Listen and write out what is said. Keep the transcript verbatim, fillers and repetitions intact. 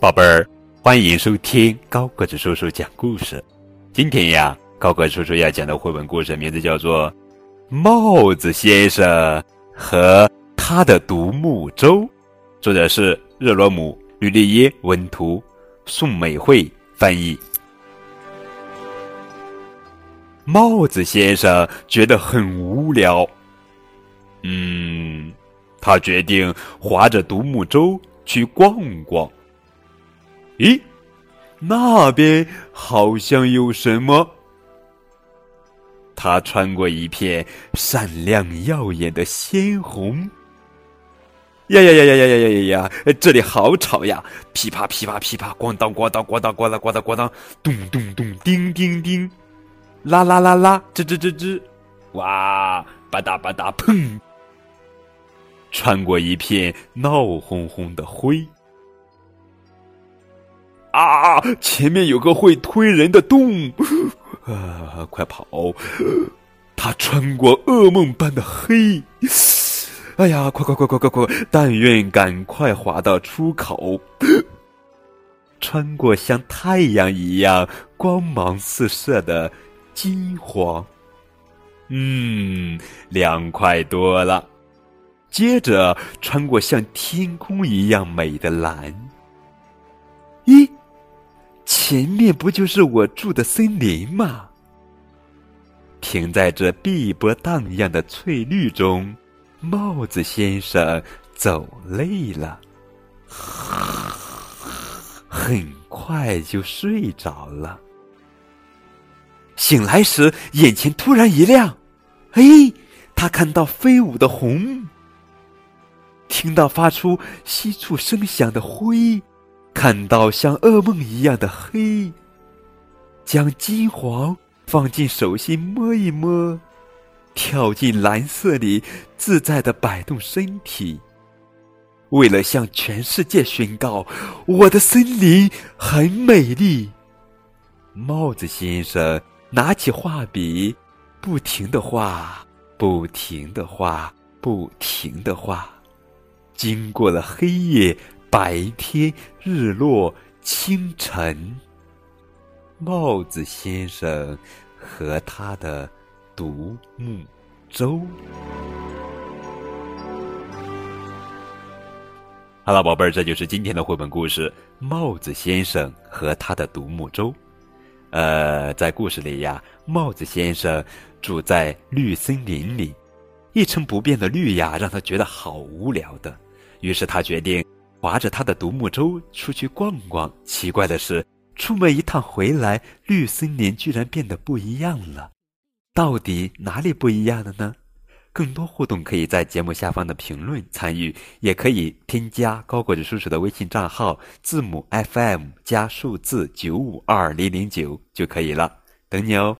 宝贝儿，欢迎收听高个子叔叔讲故事。今天呀，高个子叔叔要讲的绘本故事名字叫做《帽子先生和他的独木舟》，作者是热罗姆·吕利耶文图，宋美惠翻译。帽子先生觉得很无聊，嗯，他决定划着独木舟去逛逛。咦，那边好像有什么。他穿过一片闪亮耀眼的鲜红。呀呀呀呀呀呀呀呀！这里好吵呀！噼啪噼啪噼啪，咣当咣当咣当咣当咣当咣当，咚咚咚，叮叮叮，啦啦啦啦，吱吱吱吱，哇，吧嗒吧嗒，砰！穿过一片闹哄哄的灰。啊！前面有个会推人的洞，啊！快跑！他穿过噩梦般的黑，哎呀！快快快快快快！但愿赶快滑到出口。穿过像太阳一样光芒四射的金黄，嗯，凉快多了。接着穿过像天空一样美的蓝。咦？前面不就是我住的森林吗？停在这碧波荡漾的翠绿中，帽子先生走累了，很快就睡着了。醒来时，眼前突然一亮，哎，他看到飞舞的红，听到发出窸窣声响的灰，看到像噩梦一样的黑，将金黄放进手心摸一摸，跳进蓝色里自在地摆动身体，为了向全世界宣告我的森林很美丽。帽子先生拿起画笔，不停地画，不停地画，不停地画，经过了黑夜、白天、日落、清晨，帽子先生和他的独木舟。好了，宝贝儿，这就是今天的绘本故事《帽子先生和他的独木舟》。呃，在故事里呀，帽子先生住在绿森林里，一成不变的绿呀，让他觉得好无聊的。于是他决定划着他的独木舟出去逛逛。奇怪的是，出门一趟回来，绿森林居然变得不一样了。到底哪里不一样了呢？更多互动可以在节目下方的评论参与，也可以添加高个子叔叔的微信账号字母 F M 加数字九五二零零九就可以了。等你哦。